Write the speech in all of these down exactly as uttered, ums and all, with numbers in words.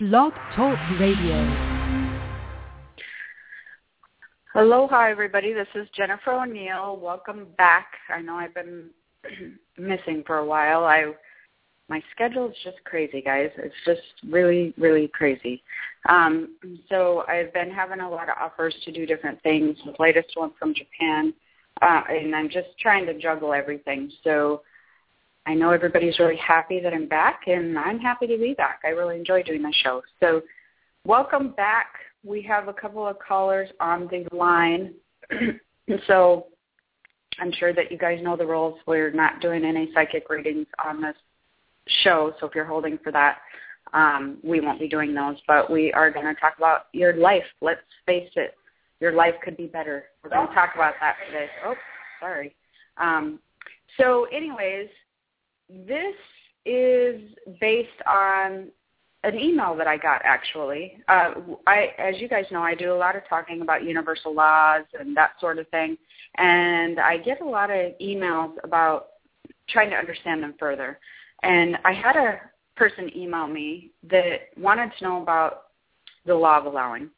Blog Talk Radio. Aloha, everybody. This is Jennifer O'Neill. Welcome back. I know I've been missing for a while. I My schedule is just crazy, guys. It's just really, really crazy. Um, so I've been having a lot of offers to do different things, the latest one from Japan, uh, and I'm just trying to juggle everything. So I know everybody's really happy that I'm back, and I'm happy to be back. I really enjoy doing the show. So welcome back. We have a couple of callers on the line. So I'm sure that you guys know the rules. We're not doing any psychic readings on this show, so if you're holding for that, um, we won't be doing those, but we are going to talk about your life. Let's face it, your life could be better. We're going to talk about that today. Oh, sorry. Um, so anyways, this is based on an email that I got, actually. Uh, I, as you guys know, I do a lot of talking about universal laws and that sort of thing, and I get a lot of emails about trying to understand them further. And I had a person email me that wanted to know about the law of allowing.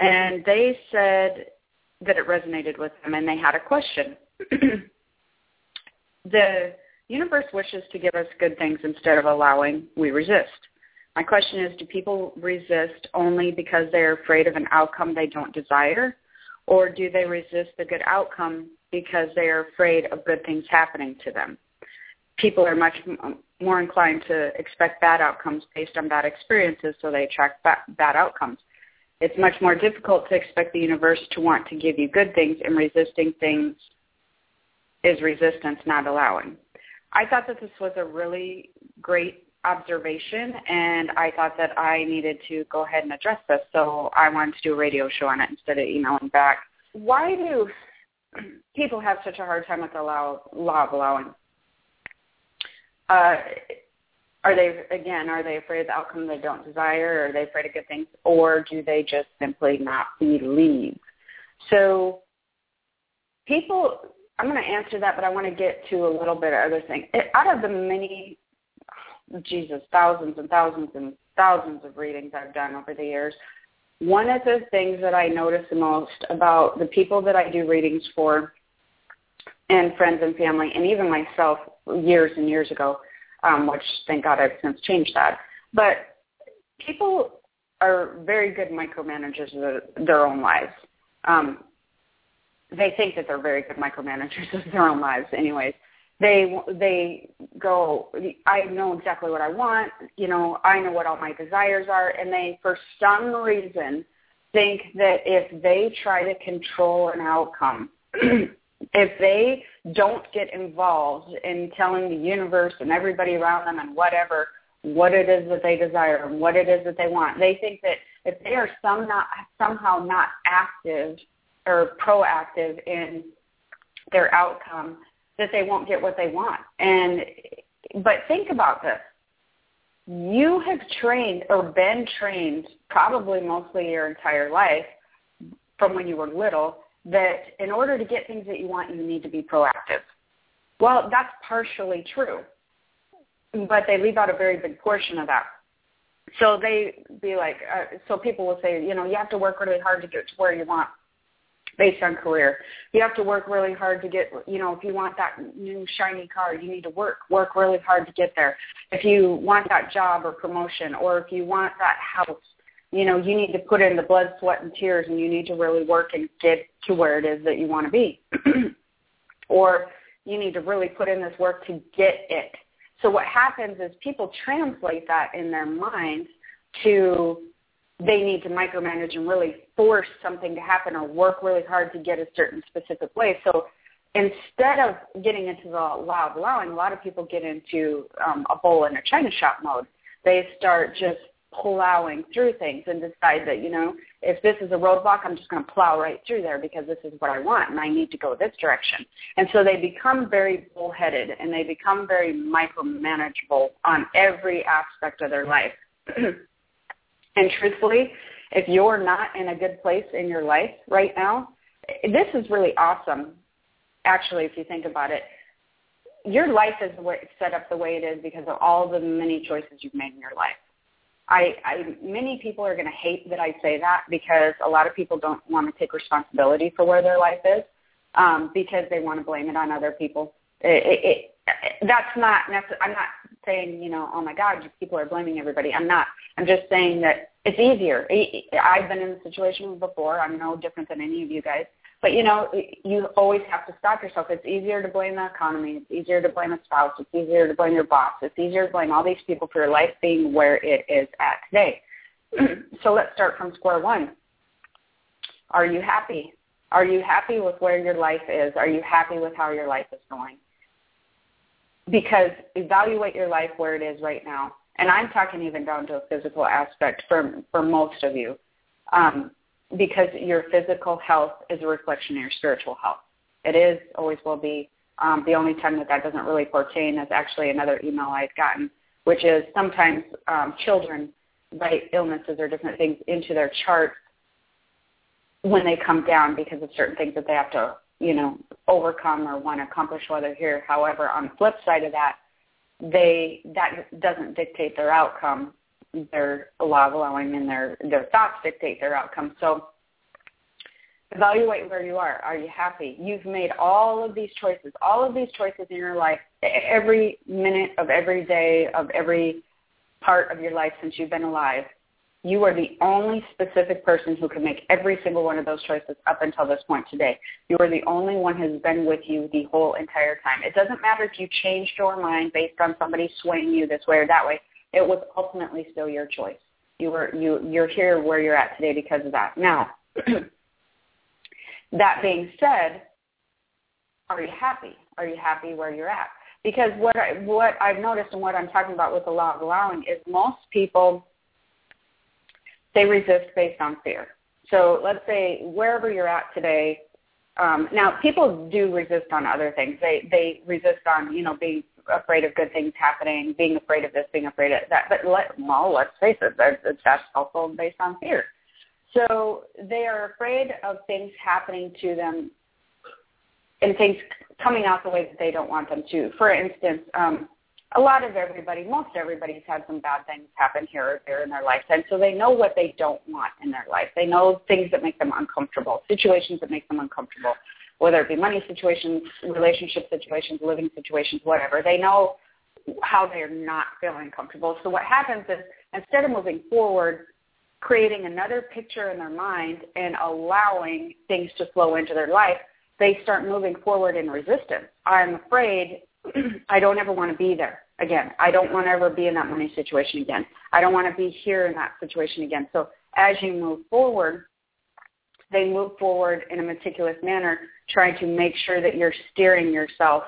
And they said that it resonated with them, and they had a question. The universe wishes to give us good things instead of allowing we resist. My question is, do people resist only because they are afraid of an outcome they don't desire, or do they resist the good outcome because they are afraid of good things happening to them? People are much more inclined to expect bad outcomes based on bad experiences, so they attract ba- bad outcomes. It's much more difficult to expect the universe to want to give you good things, and resisting things is resistance, not allowing. I thought that this was a really great observation, and I thought that I needed to go ahead and address this, so I wanted to do a radio show on it instead of emailing back. Why do people have such a hard time with the law, law of allowing? Uh, are they, again, are they afraid of the outcome they don't desire? Or are they afraid of good things? Or do they just simply not believe? So people, I'm going to answer that, but I want to get to a little bit of other things. Out of the many, oh, Jesus, thousands and thousands and thousands of readings I've done over the years, one of the things that I notice the most about the people that I do readings for and friends and family, and even myself, years and years ago, um, which thank God I've since changed that. But people are very good micromanagers of their, their own lives. Um, they think that they're very good micromanagers of their own lives. Anyways, they they go, I know exactly what I want. You know, I know what all my desires are, and they, for some reason, think that if they try to control an outcome. If they don't get involved in telling the universe and everybody around them and whatever what it is that they desire and what it is that they want, they think that if they are some not, somehow not active or proactive in their outcome, that they won't get what they want. And but think about this. You have trained or been trained probably mostly your entire life from when you were little that in order to get things that you want, you need to be proactive. Well, that's partially true, but they leave out a very big portion of that. So they be like, uh, so people will say, you know, you have to work really hard to get to where you want based on career. You have to work really hard to get, you know, if you want that new shiny car, you need to work, work really hard to get there. If you want that job or promotion, or if you want that house, you know, you need to put in the blood, sweat, and tears, and you need to really work and get to where it is that you want to be. Or you need to really put in this work to get it. So what happens is people translate that in their minds to they need to micromanage and really force something to happen or work really hard to get a certain specific way. So instead of getting into the law of allowing, a lot of people get into um, a bowl in a china shop mode. They start just plowing through things and decide that, you know, if this is a roadblock, I'm just going to plow right through there because this is what I want and I need to go this direction. And so they become very bullheaded and they become very micromanageable on every aspect of their life. And truthfully, if you're not in a good place in your life right now, this is really awesome, actually, if you think about it. Your life is set up the way it is because of all the many choices you've made in your life. I, I many people are going to hate that I say that because a lot of people don't want to take responsibility for where their life is um, because they want to blame it on other people. It, it, it, that's not necessarily, I'm not saying, you know, oh my God, people are blaming everybody. I'm not. I'm just saying that it's easier. I've been in the situation before. I'm no different than any of you guys. But, you know, you always have to stop yourself. It's easier to blame the economy. It's easier to blame a spouse. It's easier to blame your boss. It's easier to blame all these people for your life being where it is at today. So let's start from square one. Are you happy? Are you happy with where your life is? Are you happy with how your life is going? Because evaluate your life where it is right now. And I'm talking even down to a physical aspect for, for most of you. Um, Because your physical health is a reflection of your spiritual health. It is, always will be. Um, the only time that that doesn't really pertain is actually another email I've gotten, which is sometimes um, children write illnesses or different things into their charts when they come down because of certain things that they have to, you know, overcome or want to accomplish while they're here. However, on the flip side of that, they that doesn't dictate their outcome. Their law of allowing and their, their thoughts dictate their outcome. So evaluate where you are. Are you happy? You've made all of these choices, all of these choices in your life, every minute of every day of every part of your life since you've been alive. You are the only specific person who can make every single one of those choices up until this point today. You are the only one who's been with you the whole entire time. It doesn't matter if you changed your mind based on somebody swaying you this way or that way. It was ultimately still your choice. You were you you're here where you're at today because of that. Now, that being said, are you happy? Are you happy where you're at? Because what I what I've noticed and what I'm talking about with the law of allowing is most people, they resist based on fear. So let's say wherever you're at today. Um, now, people do resist on other things. They they resist on, you know, being afraid of good things happening, being afraid of this, being afraid of that. But, let, well, let's face it, that's also based on fear. So they are afraid of things happening to them and things coming out the way that they don't want them to. For instance, um, a lot of everybody, most everybody's had some bad things happen here or there in their lifetime, so they know what they don't want in their life. They know things that make them uncomfortable, situations that make them uncomfortable, whether it be money situations, relationship situations, living situations, whatever. They know how they're not feeling comfortable. So what happens is instead of moving forward, creating another picture in their mind and allowing things to flow into their life, they start moving forward in resistance. I'm afraid I don't ever want to be there again. I don't want to ever be in that money situation again. I don't want to be here in that situation again. So as you move forward, they move forward in a meticulous manner, trying to make sure that you're steering yourself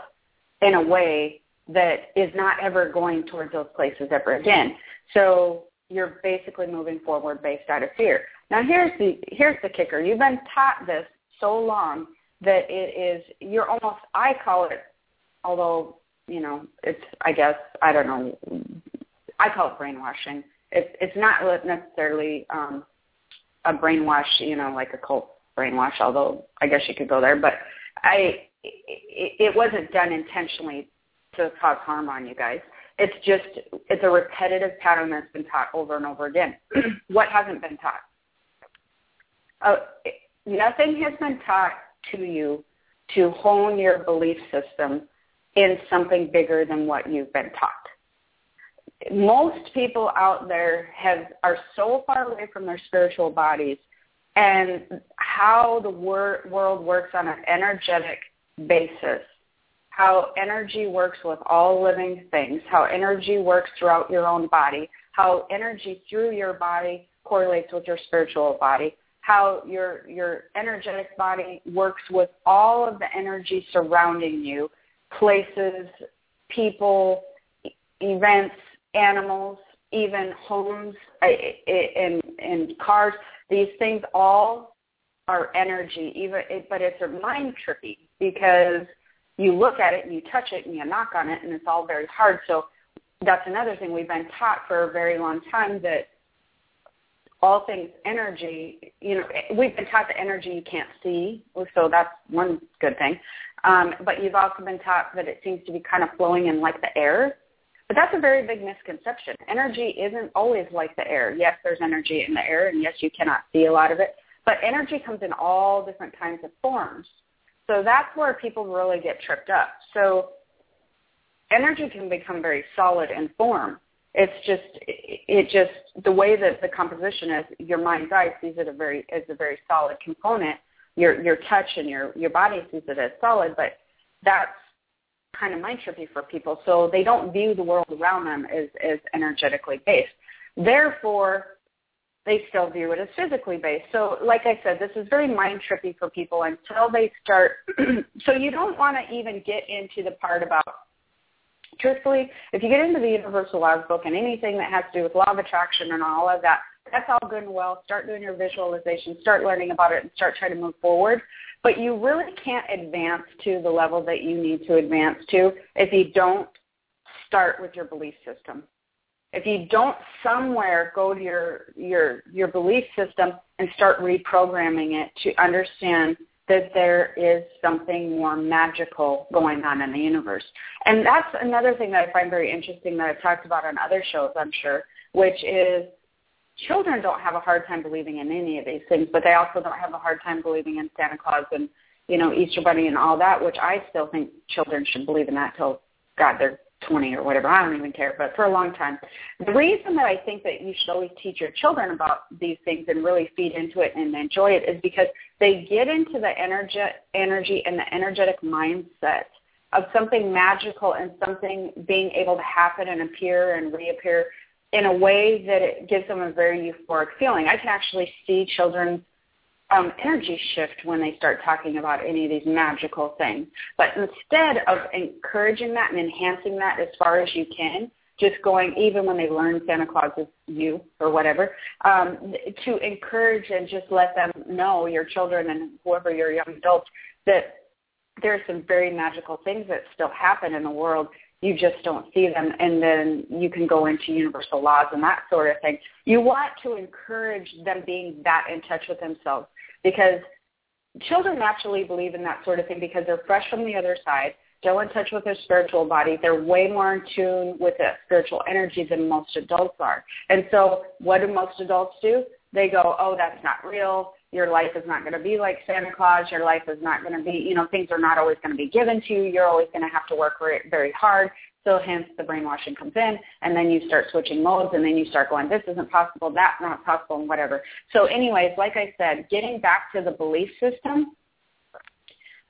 in a way that is not ever going towards those places ever again. So you're basically moving forward based out of fear. Now here's the here's the kicker. You've been taught this so long that it is, you're almost, I call it, although, you know, it's, I guess, I don't know, I call it brainwashing. It, it's not necessarily um, a brainwash, you know, like a cult brainwash, although I guess you could go there. But I, it, it wasn't done intentionally to cause harm on you guys. It's just, it's a repetitive pattern that's been taught over and over again. What hasn't been taught? Uh, nothing has been taught to you to hone your belief system in something bigger than what you've been taught. Most people out there have are so far away from their spiritual bodies and how the wor- world works on an energetic basis, how energy works with all living things, how energy works throughout your own body, how energy through your body correlates with your spiritual body, how your your energetic body works with all of the energy surrounding you, places, people, events, animals, even homes and, and cars, these things all are energy, even but it's a mind trippy because you look at it and you touch it and you knock on it and it's all very hard. So that's another thing we've been taught for a very long time, that all things energy, you know, we've been taught that energy you can't see, so that's one good thing. Um, but you've also been taught that it seems to be kind of flowing in like the air. But that's a very big misconception. Energy isn't always like the air. Yes, there's energy in the air, and yes, you cannot see a lot of it. But energy comes in all different kinds of forms. So that's where people really get tripped up. So energy can become very solid in form. It's just, it just, the way that the composition is, your mind's eye sees it a very, as a very solid component. Your your touch and your, your body sees it as solid, but that's kind of mind trippy for people. So they don't view the world around them as, as energetically based. Therefore, they still view it as physically based. So like I said, this is very mind trippy for people until they start. So you don't want to even get into the part about, truthfully, if you get into the Universal Laws book and anything that has to do with law of attraction and all of that, that's all good and well. Start doing your visualization, start learning about it, and start trying to move forward. But you really can't advance to the level that you need to advance to if you don't start with your belief system. If you don't somewhere go to your your, your belief system and start reprogramming it to understand that there is something more magical going on in the universe. And that's another thing that I find very interesting that I've talked about on other shows, I'm sure, which is children don't have a hard time believing in any of these things, but they also don't have a hard time believing in Santa Claus and, you know, Easter Bunny and all that, which I still think children should believe in that till, God, they're twenty or whatever. I don't even care, but for a long time. The reason that I think that you should always teach your children about these things and really feed into it and enjoy it is because they get into the energy, energy and the energetic mindset of something magical and something being able to happen and appear and reappear in a way that it gives them a very euphoric feeling. I can actually see children's um, energy shift when they start talking about any of these magical things. But instead of encouraging that and enhancing that as far as you can, just going, even when they learn Santa Claus is you or whatever, um, to encourage and just let them know, your children and whoever your young adults, that there are some very magical things that still happen in the world. You just don't see them, and then you can go into universal laws and that sort of thing. You want to encourage them being that in touch with themselves, because children naturally believe in that sort of thing because they're fresh from the other side, still in touch with their spiritual body. They're way more in tune with that spiritual energy than most adults are. And so what do most adults do? They go, oh, that's not real. Your life is not going to be like Santa Claus. Your life is not going to be, you know, things are not always going to be given to you. You're always going to have to work very hard. So hence the brainwashing comes in, and then you start switching modes, and then you start going, this isn't possible, that's not possible, and whatever. So anyways, like I said, getting back to the belief system,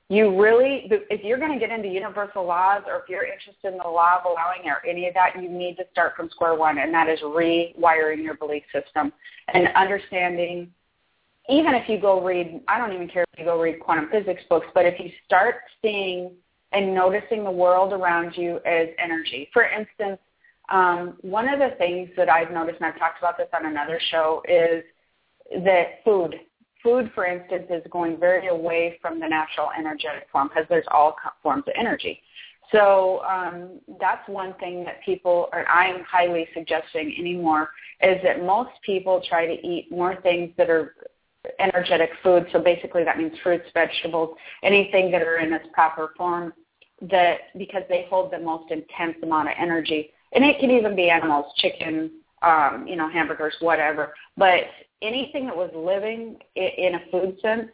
you really, if you're going to get into universal laws, or if you're interested in the law of allowing or any of that, you need to start from square one, and that is rewiring your belief system and understanding. Even if you go read, I don't even care if you go read quantum physics books, but if you start seeing and noticing the world around you as energy. For instance, um, one of the things that I've noticed, and I've talked about this on another show, is that food, food, for instance, is going very away from the natural energetic form because there's all forms of energy. So um, that's one thing that people, or I'm highly suggesting anymore, is that most people try to eat more things that are energetic food. So basically that means fruits, vegetables, anything that are in its proper form, that because they hold the most intense amount of energy. And it can even be animals, chicken, um, you know, hamburgers, whatever. But anything that was living in a food sense,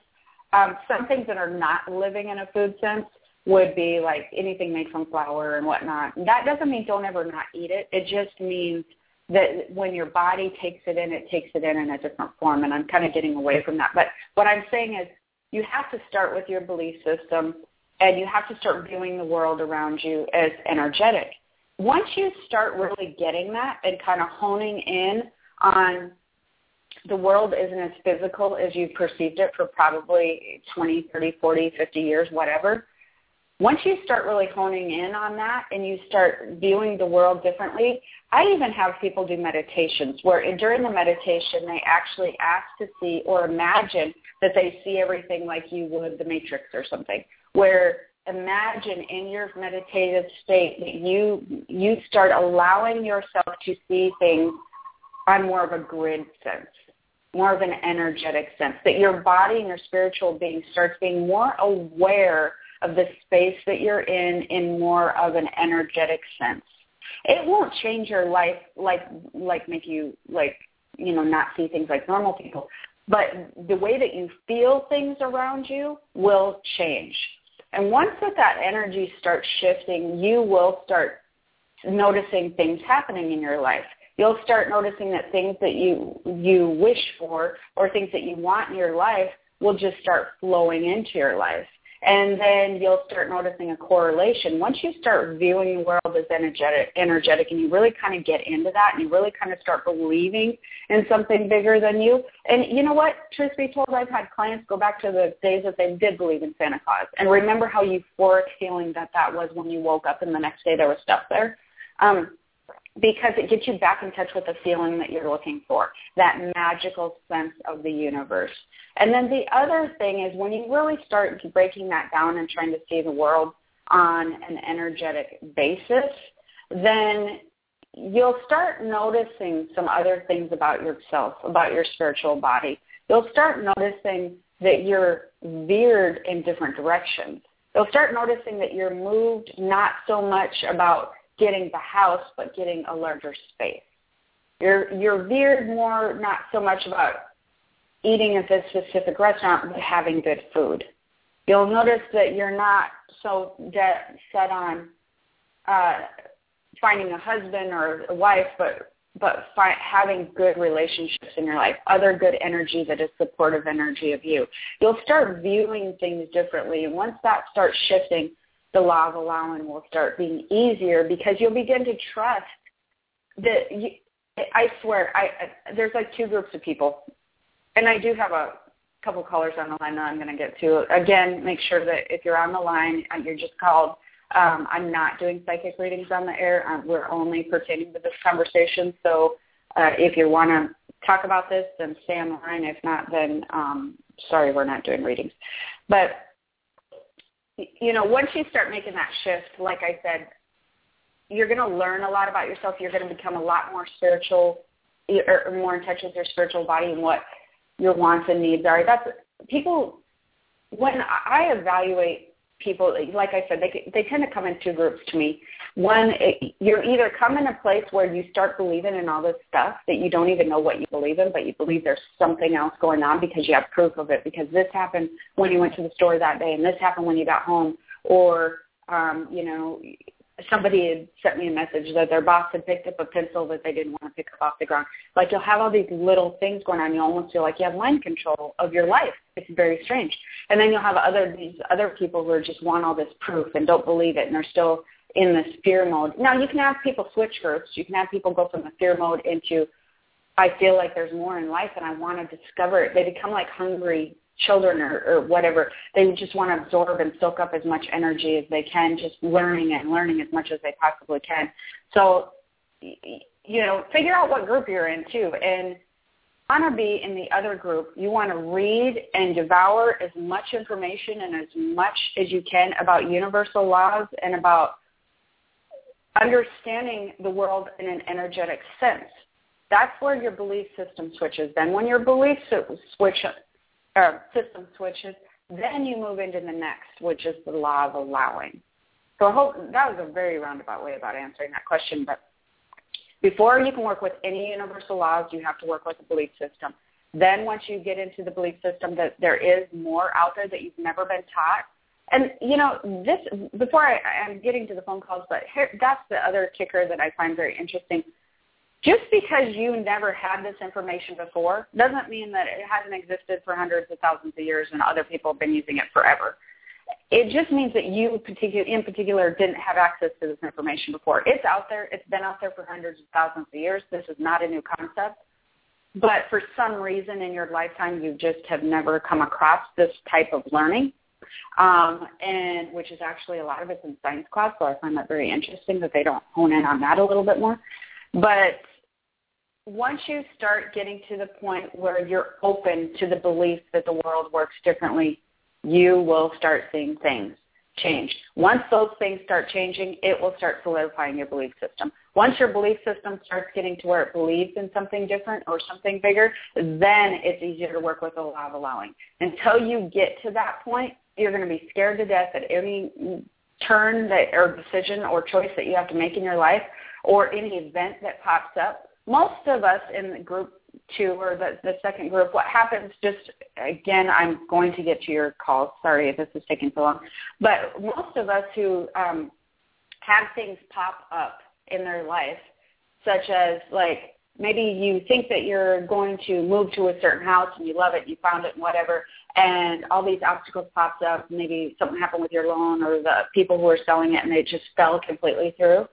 um, some things that are not living in a food sense would be like anything made from flour and whatnot. That doesn't mean don't ever not eat it. It just means that when your body takes it in, it takes it in in a different form, and I'm kind of getting away from that. But what I'm saying is you have to start with your belief system, and you have to start viewing the world around you as energetic. Once you start really getting that and kind of honing in on the world isn't as physical as you perceived it for probably twenty, thirty, forty, fifty years, whatever, Once you start really honing in on that and you start viewing the world differently, I even have people do meditations where during the meditation they actually ask to see or imagine that they see everything like you would the Matrix or something, where imagine in your meditative state that you you start allowing yourself to see things on more of a grid sense, more of an energetic sense, that your body and your spiritual being starts being more aware of the space that you're in in more of an energetic sense. It won't change your life, like like make you like you know not see things like normal people, but the way that you feel things around you will change. And once that, that energy starts shifting, you will start noticing things happening in your life. You'll start noticing that things that you you wish for or things that you want in your life will just start flowing into your life. And then you'll start noticing a correlation. Once you start viewing the world as energetic, energetic, and you really kind of get into that and you really kind of start believing in something bigger than you. And you know what? Truth be told, I've had clients go back to the days that they did believe in Santa Claus and remember how euphoric feeling that that was when you woke up and the next day there was stuff there. Um, because it gets you back in touch with the feeling that you're looking for, that magical sense of the universe. And then the other thing is when you really start breaking that down and trying to see the world on an energetic basis, then you'll start noticing some other things about yourself, about your spiritual body. You'll start noticing that you're veered in different directions. You'll start noticing that you're moved not so much about getting the house, but getting a larger space. You're you're veered more, not so much about eating at this specific restaurant, but having good food. You'll notice that you're not so de- set on uh, finding a husband or a wife, but but fi- having good relationships in your life, other good energy that is supportive energy of you. You'll start viewing things differently, and once that starts shifting, the law of allowing will start being easier because you'll begin to trust that you, I swear, I, I there's like two groups of people. And I do have a couple callers on the line that I'm going to get to. Again, make sure that if you're on the line, you're just called. Um, I'm not doing psychic readings on the air. Um, we're only pertaining to this conversation. So uh, if you want to talk about this, then stay on the line. If not, then um, sorry, we're not doing readings. But you know, once you start making that shift, like I said, you're going to learn a lot about yourself. You're going to become a lot more spiritual or more in touch with your spiritual body and what your wants and needs are. That's people, when I evaluate people, like I said, they they tend to come in two groups to me. One, it, you're either come in a place where you start believing in all this stuff that you don't even know what you believe in, but you believe there's something else going on because you have proof of it, because this happened when you went to the store that day and this happened when you got home, or, um, you know, somebody had sent me a message that their boss had picked up a pencil that they didn't want to pick up off the ground. Like, you'll have all these little things going on. You almost feel like you have mind control of your life. It's very strange. And then you'll have other these other people who just want all this proof and don't believe it, and they're still in this fear mode. Now, you can have people switch groups. You can have people go from the fear mode into, I feel like there's more in life and I want to discover it. They become like hungry children or, or whatever. They just want to absorb and soak up as much energy as they can, just learning and learning as much as they possibly can. So, you know, figure out what group you're in too. And you want to be in the other group. You want to read and devour as much information and as much as you can about universal laws and about understanding the world in an energetic sense. That's where your belief system switches. Then when your belief switch, uh, system switches, then you move into the next, which is the law of allowing. So I hope that was a very roundabout way about answering that question. But before you can work with any universal laws, you have to work with the belief system. Then once you get into the belief system, that there is more out there that you've never been taught. And, you know, this before I, I'm getting to the phone calls, but here, that's the other kicker that I find very interesting. Just because you never had this information before doesn't mean that it hasn't existed for hundreds of thousands of years and other people have been using it forever. It just means that you particular, in particular didn't have access to this information before. It's out there. It's been out there for hundreds of thousands of years. This is not a new concept. But for some reason in your lifetime, you just have never come across this type of learning. um, and which is actually a lot of it's in science class, so I find that very interesting that they don't hone in on that a little bit more. But once you start getting to the point where you're open to the belief that the world works differently, you will start seeing things change. Once those things start changing, it will start solidifying your belief system. Once your belief system starts getting to where it believes in something different or something bigger, then it's easier to work with the law of allowing. Until you get to that point, you're going to be scared to death at any turn that or decision or choice that you have to make in your life or any event that pops up. Most of us in the group two or the, the second group, what happens just, again, I'm going to get to your calls. Sorry if this is taking so long. But most of us who um, have things pop up in their life, such as like maybe you think that you're going to move to a certain house and you love it, you found it and whatever, and all these obstacles popped up. Maybe something happened with your loan or the people who are selling it and they just fell completely through.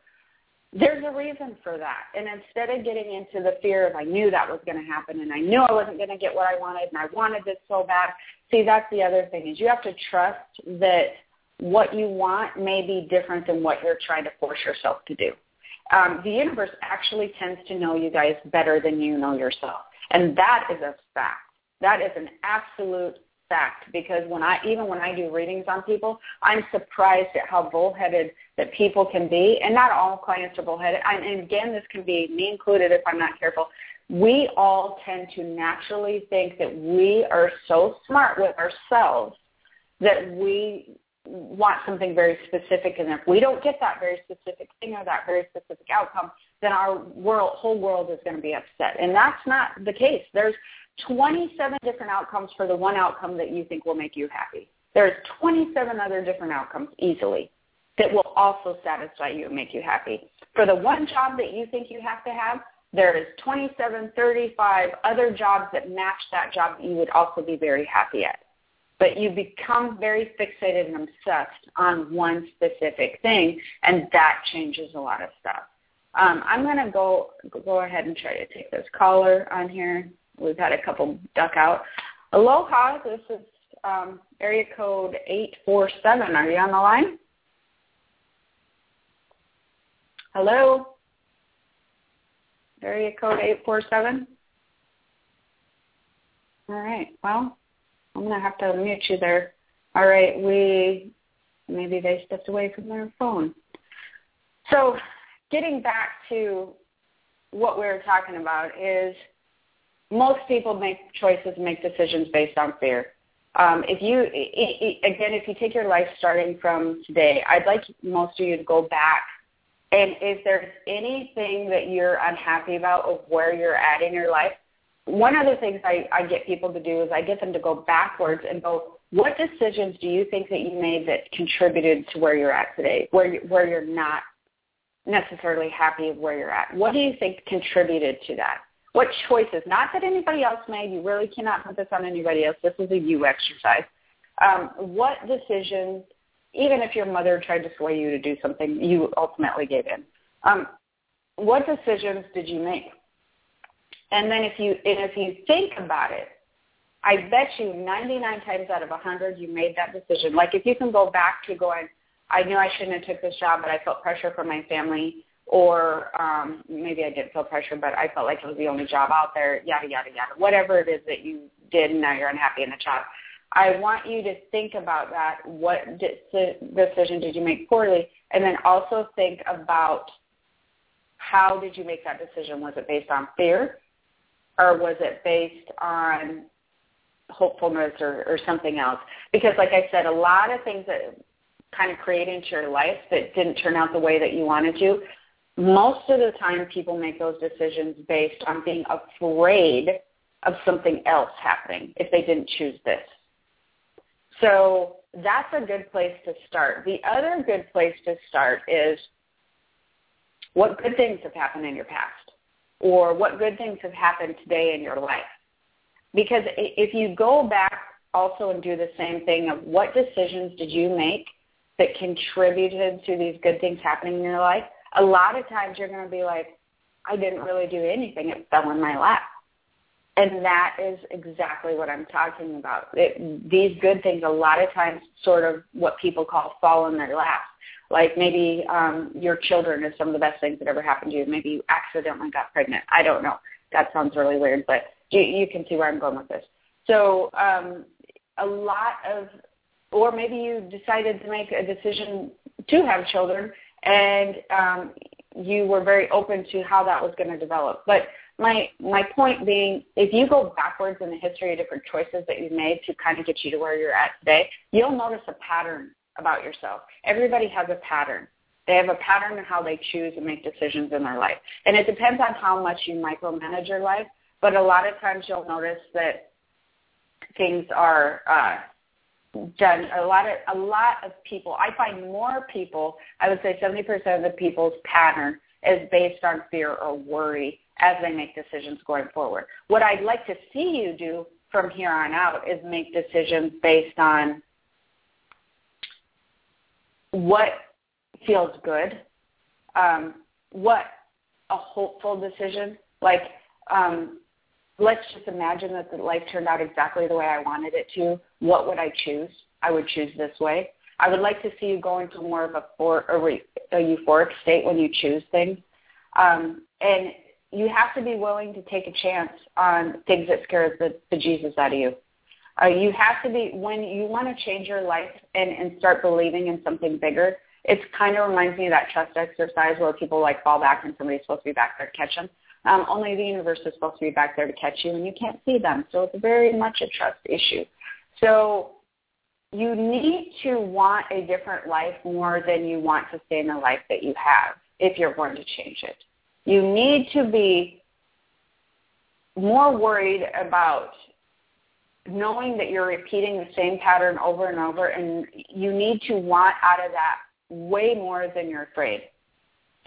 There's a reason for that. And instead of getting into the fear of I knew that was going to happen and I knew I wasn't going to get what I wanted and I wanted this so bad, see, that's the other thing is you have to trust that what you want may be different than what you're trying to force yourself to do. Um, the universe actually tends to know you guys better than you know yourself. And that is a fact. That is an absolute fact because when I even when I do readings on people, I'm surprised at how bullheaded that people can be. And not all clients are bullheaded. I, and again, this can be me included if I'm not careful. We all tend to naturally think that we are so smart with ourselves that we want something very specific, and if we don't get that very specific thing or that very specific outcome, then our world, whole world is going to be upset. And that's not the case. There's twenty-seven different outcomes for the one outcome that you think will make you happy. There's twenty-seven other different outcomes easily that will also satisfy you and make you happy. For the one job that you think you have to have, there is twenty-seven, thirty-five other jobs that match that job that you would also be very happy at. But you become very fixated and obsessed on one specific thing, and that changes a lot of stuff. Um, I'm going to go go ahead and try to take this caller on here. We've had a couple duck out. Aloha, this is um, area code eight four seven. Are you on the line? Hello? Area code eight four seven? All right, well, I'm going to have to mute you there. All right, we maybe they stepped away from their phone. So getting back to what we were talking about is most people make choices and make decisions based on fear. Um, if you, again, if you take your life starting from today, I'd like most of you to go back. And if there's anything that you're unhappy about of where you're at in your life, one of the things I, I get people to do is I get them to go backwards and go, what decisions do you think that you made that contributed to where you're at today, where, you, where you're not necessarily happy of where you're at? What do you think contributed to that? What choices, not that anybody else made, you really cannot put this on anybody else. This is a you exercise. Um, what decisions, even if your mother tried to sway you to do something, you ultimately gave in. Um, what decisions did you make? And then if you and if you think about it, I bet you ninety-nine times out of one hundred you made that decision. Like if you can go back to going, I knew I shouldn't have took this job, but I felt pressure from my family, or um, maybe I didn't feel pressure, but I felt like it was the only job out there, yada, yada, yada. Whatever it is that you did and now you're unhappy in the job. I want you to think about that. What decision did you make poorly? And then also think about how did you make that decision? Was it based on fear? Or was it based on hopefulness or, or something else? Because, like I said, a lot of things that kind of create into your life that didn't turn out the way that you wanted to, most of the time people make those decisions based on being afraid of something else happening if they didn't choose this. So that's a good place to start. The other good place to start is what good things have happened in your past, or what good things have happened today in your life. Because if you go back also and do the same thing of what decisions did you make that contributed to these good things happening in your life, a lot of times you're going to be like, I didn't really do anything. It fell in my lap. And that is exactly what I'm talking about. It, these good things a lot of times sort of what people call fall in their lap. Like maybe um, your children is some of the best things that ever happened to you. Maybe you accidentally got pregnant. I don't know. That sounds really weird, but you, you can see where I'm going with this. So um, a lot of, or maybe you decided to make a decision to have children and um, you were very open to how that was going to develop. But my my point being, if you go backwards in the history of different choices that you've made to kind of get you to where you're at today, you'll notice a pattern about yourself. Everybody has a pattern. They have a pattern in how they choose and make decisions in their life. And it depends on how much you micromanage your life, but a lot of times you'll notice that things are uh, done. A lot of a lot of people, I find more people, I would say seventy percent of the people's pattern is based on fear or worry as they make decisions going forward. What I'd like to see you do from here on out is make decisions based on what feels good, um, what a hopeful decision. Like, um, let's just imagine that the life turned out exactly the way I wanted it to. What would I choose? I would choose this way. I would like to see you go into more of a, for, a, re, a euphoric state when you choose things. Um, and you have to be willing to take a chance on things that scare the bejesus out of you. Uh, you have to be, when you want to change your life and, and start believing in something bigger, it kind of reminds me of that chest exercise where people like fall back and somebody's supposed to be back there to catch them. Um, only the universe is supposed to be back there to catch you, and you can't see them. So it's very much a trust issue. So you need to want a different life more than you want to stay in the life that you have if you're going to change it. You need to be more worried about knowing that you're repeating the same pattern over and over, and you need to want out of that way more than you're afraid.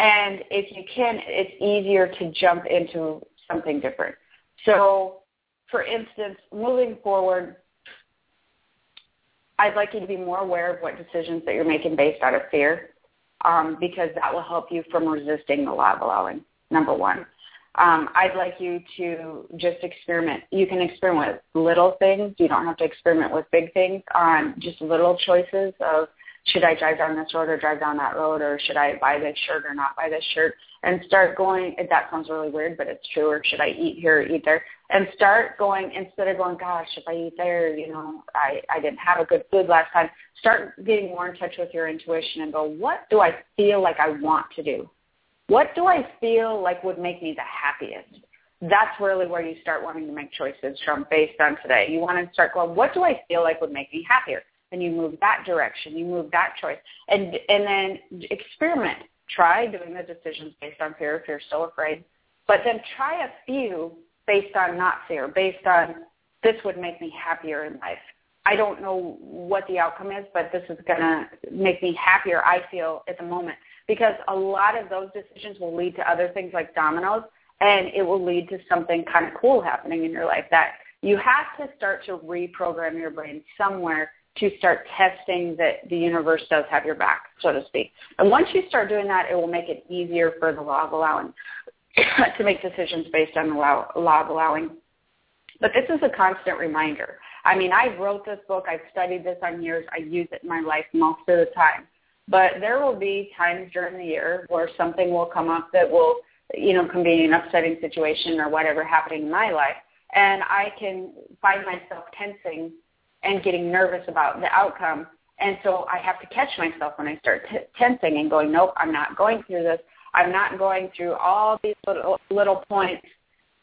And if you can, it's easier to jump into something different. So, for instance, moving forward, I'd like you to be more aware of what decisions that you're making based out of fear, um, because that will help you from resisting the law of allowing, number one. Um, I'd like you to just experiment. You can experiment with little things. You don't have to experiment with big things on just little choices of, should I drive down this road or drive down that road, or should I buy this shirt or not buy this shirt, and start going, that sounds really weird, but it's true, or should I eat here or eat there, and start going, instead of going, gosh, if I eat there, you know, I, I didn't have a good food last time, start getting more in touch with your intuition and go, what do I feel like I want to do? What do I feel like would make me the happiest? That's really where you start wanting to make choices from based on today. You want to start going, what do I feel like would make me happier? And you move that direction, you move that choice. And and then experiment. Try doing the decisions based on fear if you're still afraid. But then try a few based on not fear, based on this would make me happier in life. I don't know what the outcome is, but this is going to make me happier, I feel, at the moment. Because a lot of those decisions will lead to other things like dominoes, and it will lead to something kind of cool happening in your life. That you have to start to reprogram your brain somewhere to start testing that the universe does have your back, so to speak. And once you start doing that, it will make it easier for the law of allowing to make decisions based on the law, law of allowing. But this is a constant reminder. I mean, I wrote this book. I've studied this on years. I use it in my life most of the time. But there will be times during the year where something will come up that will, you know, can be an upsetting situation or whatever happening in my life. And I can find myself tensing and getting nervous about the outcome. And so I have to catch myself when I start t- tensing and going, nope, I'm not going through this. I'm not going through all these little, little points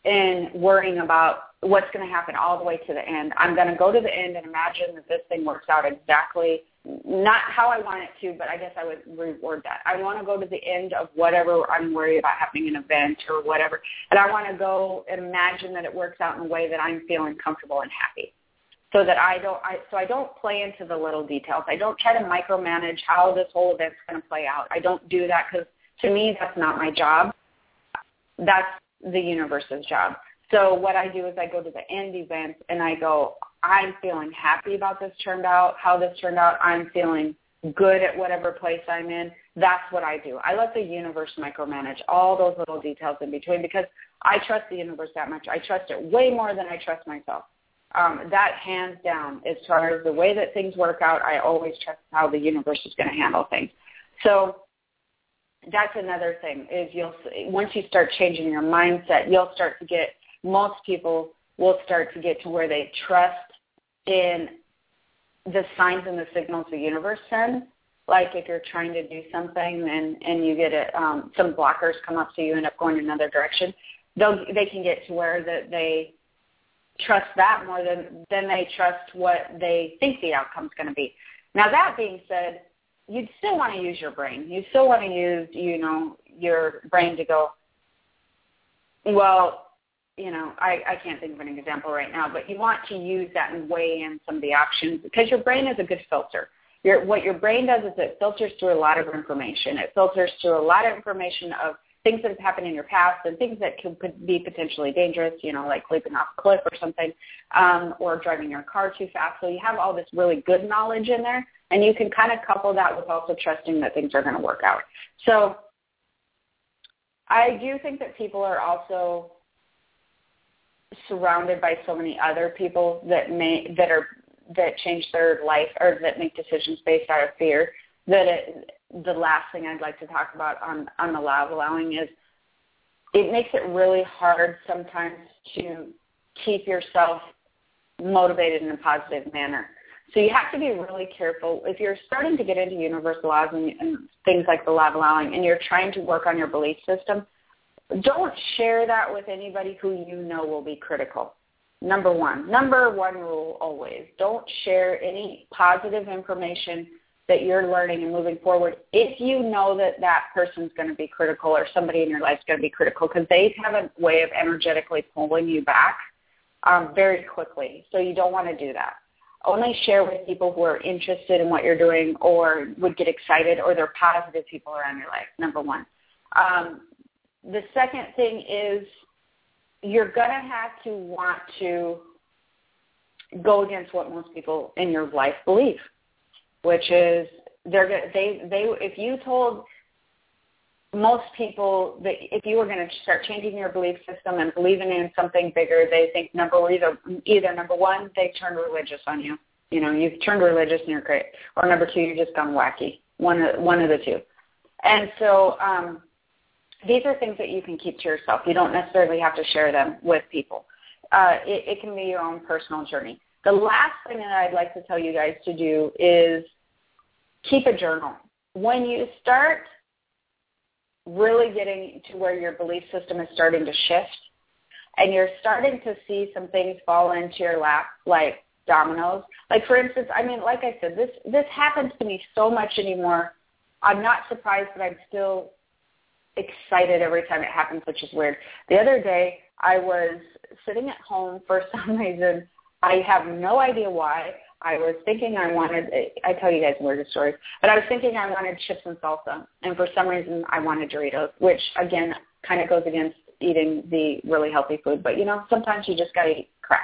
and worrying about what's going to happen all the way to the end. I'm going to go to the end and imagine that this thing works out exactly, not how I want it to, but I guess I would reward that. I want to go to the end of whatever I'm worried about happening, an event or whatever, and I want to go and imagine that it works out in a way that I'm feeling comfortable and happy. So that I don't, I, so I don't play into the little details. I don't try to micromanage how this whole event's going to play out. I don't do that because to me that's not my job. That's the universe's job. So what I do is I go to the end event and I go, I'm feeling happy about this turned out, how this turned out. I'm feeling good at whatever place I'm in. That's what I do. I let the universe micromanage all those little details in between because I trust the universe that much. I trust it way more than I trust myself. Um, that hands down, as far as the way that things work out, I always trust how the universe is going to handle things. So that's another thing is you'll once you start changing your mindset, you'll start to get, most people will start to get to where they trust in the signs and the signals the universe sends. Like if you're trying to do something and, and you get a, um, some blockers come up so you end up going another direction, they'll, they can get to where that they trust that more than, than they trust what they think the outcome's going to be. Now, that being said, you'd still want to use your brain. You still want to use, you know, your brain to go, well, you know, I, I can't think of an example right now, but you want to use that and weigh in some of the options because your brain is a good filter. Your, what your brain does is it filters through a lot of information. It filters through a lot of information of things that have happened in your past and things that could, could be potentially dangerous, you know, like leaping off a cliff or something, um, or driving your car too fast. So you have all this really good knowledge in there, and you can kind of couple that with also trusting that things are going to work out. So I do think that people are also surrounded by so many other people that may that are that change their life or that make decisions based out of fear, that it, the last thing I'd like to talk about on, on the law of allowing is it makes it really hard sometimes to keep yourself motivated in a positive manner. So you have to be really careful. If you're starting to get into universe laws and, and things like the law of allowing and you're trying to work on your belief system, don't share that with anybody who you know will be critical. Number one. Number one rule always, don't share any positive information that you're learning and moving forward if you know that that person's going to be critical or somebody in your life's going to be critical because they have a way of energetically pulling you back um, very quickly. So you don't want to do that. Only share with people who are interested in what you're doing or would get excited or they're positive people around your life, number one. Um, the second thing is you're going to have to want to go against what most people in your life believe, which is they're gonna, they they if you told most people that if you were going to start changing your belief system and believing in something bigger, they think number either either number one, they turned religious on you, you know, you've turned religious and you're great, or number two, you've just gone wacky, one of, one of the two, and so um, these are things that you can keep to yourself. You don't necessarily have to share them with people. Uh, it, it can be your own personal journey. The last thing that I'd like to tell you guys to do is keep a journal. When you start really getting to where your belief system is starting to shift and you're starting to see some things fall into your lap like dominoes, like for instance, I mean, like I said, this, this happens to me so much anymore. I'm not surprised, but I'm still excited every time it happens, which is weird. The other day I was sitting at home for some reason. I have no idea why. I was thinking I wanted, I tell you guys weird stories, but I was thinking I wanted chips and salsa, and for some reason I wanted Doritos, which, again, kind of goes against eating the really healthy food, but, you know, sometimes you just got to eat crap.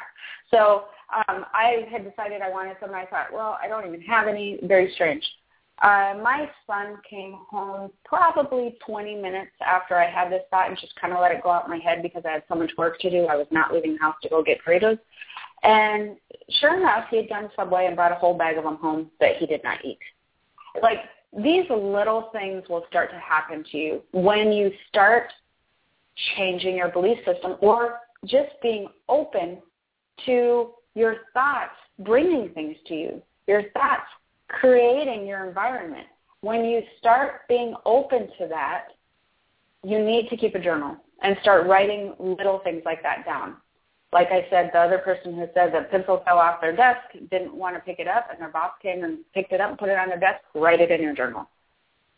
So um, I had decided I wanted some, and I thought, well, I don't even have any. Very strange. Uh, my son came home probably twenty minutes after I had this thought and just kind of let it go out my head because I had so much work to do. I was not leaving the house to go get Doritos. And sure enough, he had gone to Subway and brought a whole bag of them home that he did not eat. Like, these little things will start to happen to you when you start changing your belief system or just being open to your thoughts bringing things to you, your thoughts creating your environment. When you start being open to that, you need to keep a journal and start writing little things like that down. Like I said, the other person who said the pencil fell off their desk, didn't want to pick it up, and their boss came and picked it up and put it on their desk, write it in your journal.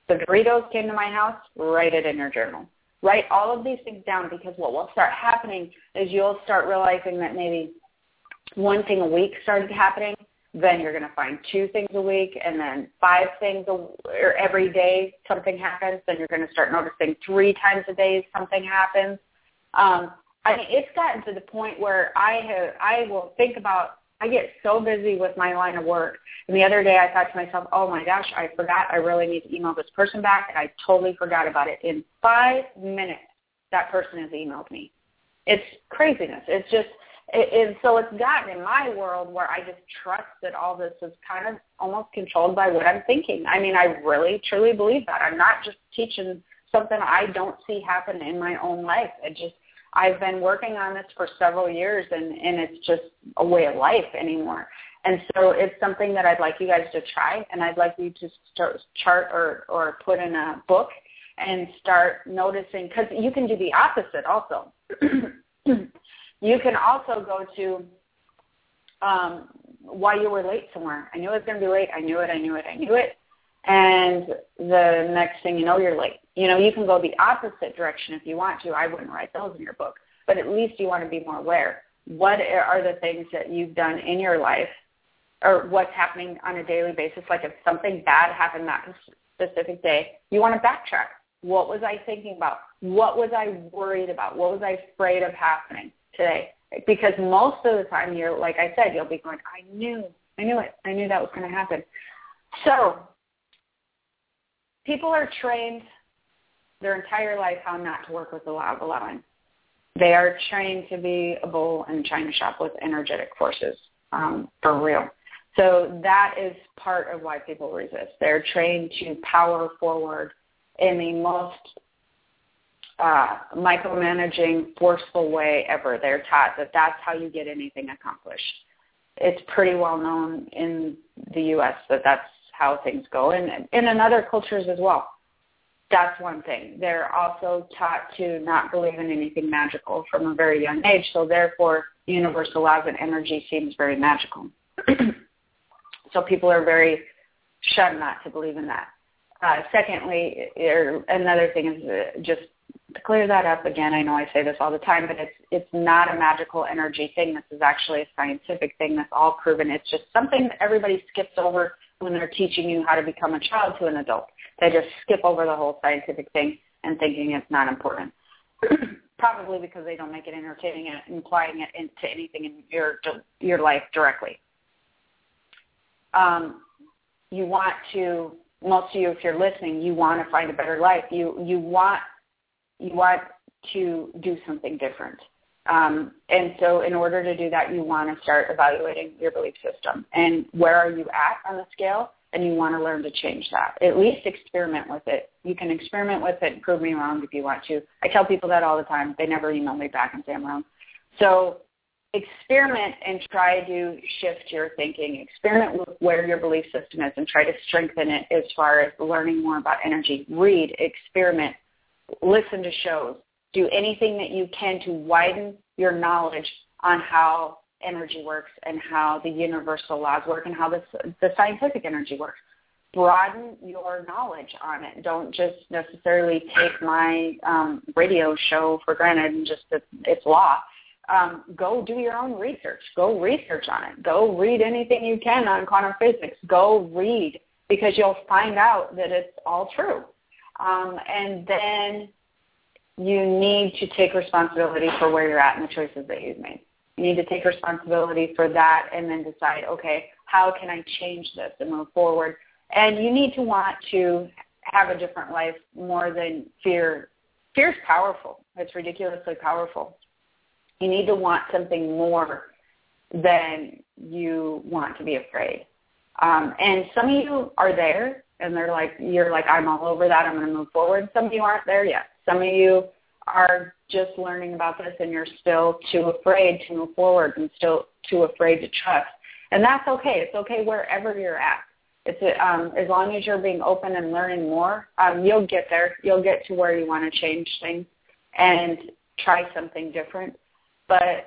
The Doritos came to my house, write it in your journal. Write all of these things down because what will start happening is you'll start realizing that maybe one thing a week started happening, then you're going to find two things a week, and then five things a, or every day something happens, then you're going to start noticing three times a day something happens. Um, I mean, it's gotten to the point where I have, I will think about, I get so busy with my line of work. And the other day I thought to myself, oh, my gosh, I forgot. I really need to email this person back. And I totally forgot about it. In five minutes, that person has emailed me. It's craziness. It's just, it, and so it's gotten in my world where I just trust that all this is kind of almost controlled by what I'm thinking. I mean, I really, truly believe that. I'm not just teaching something I don't see happen in my own life. It just, I've been working on this for several years, and, and it's just a way of life anymore. And so it's something that I'd like you guys to try, and I'd like you to start chart or, or put in a book and start noticing, because you can do the opposite also. You can also go to um, why you were late somewhere. I knew I was going to be late. I knew it. I knew it. I knew it. And the next thing you know, you're late. You know, you can go the opposite direction if you want to. I wouldn't write those in your book, but at least you want to be more aware. What are the things that you've done in your life, or what's happening on a daily basis? Like if something bad happened that specific day, you want to backtrack. What was I thinking about? What was I worried about? What was I afraid of happening today? Because most of the time, you're like I said, you'll be going, I knew, I knew it. I knew that was going to happen. So people are trained their entire life how not to work with the law of allowing. They are trained to be a bull and trying to shop with energetic forces, um, for real. So that is part of why people resist. They're trained to power forward in the most uh, micromanaging, forceful way ever. They're taught that that's how you get anything accomplished. It's pretty well known in the U S that that's how things go, and in other cultures as well. That's one thing. They're also taught to not believe in anything magical from a very young age, so therefore universe allows and energy seems very magical. So people are very shunned not to believe in that. Uh, secondly, er, another thing is uh, just to clear that up again, I know I say this all the time, but it's it's not a magical energy thing. This is actually a scientific thing that's all proven. It's just something that everybody skips over when they're teaching you how to become a child to an adult. They just skip over the whole scientific thing and thinking it's not important. Probably because they don't make it entertaining and implying it into anything in your your life directly. Um, you want to, most of you, if you're listening, you want to find a better life. You you want you want to do something different. Um, and so in order to do that, you want to start evaluating your belief system. And where are you at on the scale? And you want to learn to change that. At least experiment with it. You can experiment with it and prove me wrong if you want to. I tell people that all the time. They never email me back and say I'm wrong. So experiment and try to shift your thinking. Experiment with where your belief system is and try to strengthen it as far as learning more about energy. Read, experiment, listen to shows. Do anything that you can to widen your knowledge on how energy works and how the universal laws work and how the, the scientific energy works. Broaden your knowledge on it. Don't just necessarily take my um, radio show for granted and just that it's law. Um, go do your own research. Go research on it. Go read anything you can on quantum physics. Go read, because you'll find out that it's all true. Um, and then you need to take responsibility for where you're at and the choices that you've made. You need to take responsibility for that and then decide, okay, how can I change this and move forward? And you need to want to have a different life more than fear. Fear is powerful. It's ridiculously powerful. You need to want something more than you want to be afraid. Um, and some of you are there, and they're like, you're like, I'm all over that. I'm going to move forward. Some of you aren't there yet. Some of you are just learning about this and you're still too afraid to move forward and still too afraid to trust. And that's okay. It's okay wherever you're at. It's um, as long as you're being open and learning more, um, you'll get there. You'll get to where you want to change things and try something different. But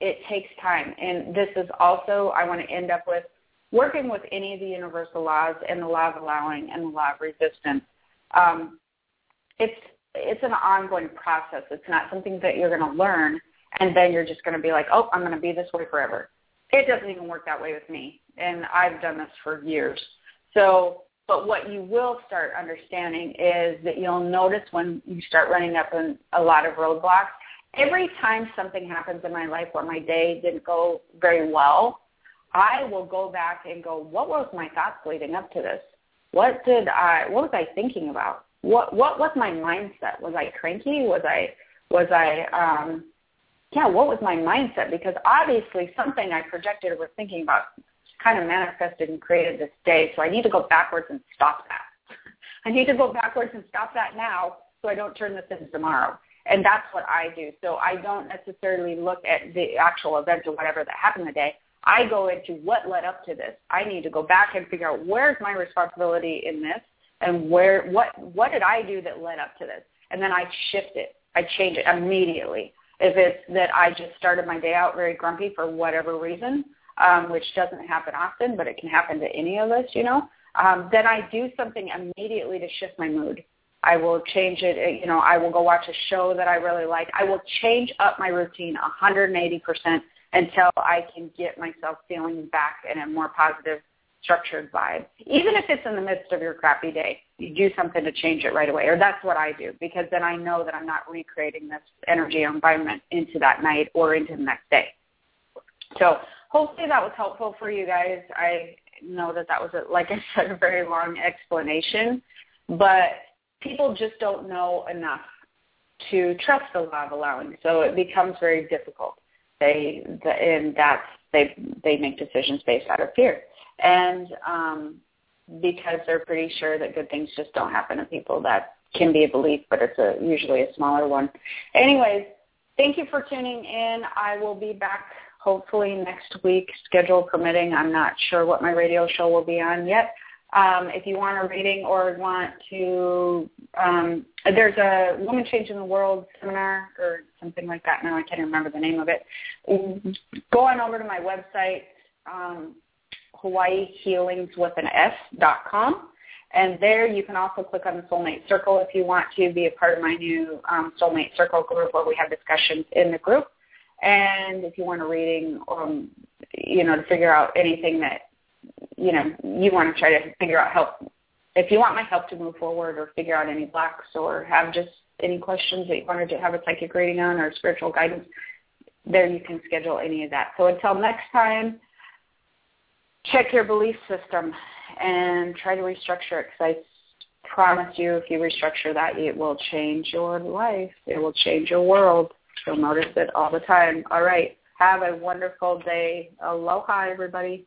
it takes time. And this is also, I want to end up with, working with any of the universal laws and the law of allowing and the law of resistance. Um, it's it's an ongoing process. It's not something that you're going to learn and then you're just going to be like, oh, I'm going to be this way forever. It doesn't even work that way with me, and I've done this for years. So, but what you will start understanding is that you'll notice when you start running up in a lot of roadblocks, every time something happens in my life where my day didn't go very well, I will go back and go, what was my thoughts leading up to this? What did I, what was I thinking about? What what was my mindset? Was I cranky? Was I was I um, yeah, what was my mindset? Because obviously something I projected or was thinking about kind of manifested and created this day, so I need to go backwards and stop that. I need to go backwards and stop that now so I don't turn this into tomorrow. And that's what I do. So I don't necessarily look at the actual event or whatever that happened today. I go into what led up to this. I need to go back and figure out where's my responsibility in this and where what what did I do that led up to this? And then I shift it. I change it immediately. If it's that I just started my day out very grumpy for whatever reason, um, which doesn't happen often, but it can happen to any of us, you know, um, then I do something immediately to shift my mood. I will change it. You know, I will go watch a show that I really like. I will change up my routine one hundred eighty percent until I can get myself feeling back in a more positive, structured vibe. Even if it's in the midst of your crappy day, you do something to change it right away. Or that's what I do, because then I know that I'm not recreating this energy environment into that night or into the next day. So hopefully that was helpful for you guys. I know that that was, a, like I said, a very long explanation, but people just don't know enough to trust the law of allowing, so it becomes very difficult. They the, and that's they they make decisions based out of fear, and um, because they're pretty sure that good things just don't happen to people. That can be a belief, but it's a, usually a smaller one. Anyways, thank you for tuning in. I will be back hopefully next week, schedule permitting. I'm not sure what my radio show will be on yet. Um, if you want a reading or want to, um, there's a Woman Changing the World seminar or something like that. Now I can't remember the name of it. Go on over to my website, um, Hawaii Healings with an S dot com, and there you can also click on the Soulmate Circle if you want to be a part of my new um, Soulmate Circle group where we have discussions in the group. And if you want a reading, um, you know, to figure out anything that, you know, you want to try to figure out help. If you want my help to move forward or figure out any blocks or have just any questions that you wanted to have a psychic reading on or spiritual guidance, there you can schedule any of that. So until next time, check your belief system and try to restructure it, because I promise you if you restructure that, it will change your life. It will change your world. You'll notice it all the time. All right. Have a wonderful day. Aloha, everybody.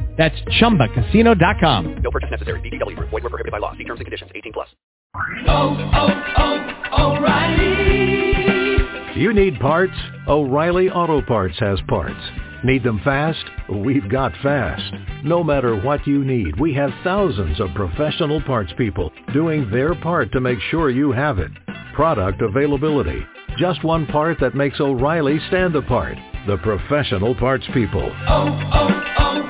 That's chumba casino dot com. No purchase necessary. B D W. Void where prohibited by law. See terms and conditions. eighteen plus. Oh, oh, oh, O'Reilly. You need parts? O'Reilly Auto Parts has parts. Need them fast? We've got fast. No matter what you need, we have thousands of professional parts people doing their part to make sure you have it. Product availability. Just one part that makes O'Reilly stand apart. The professional parts people. Oh, oh, oh.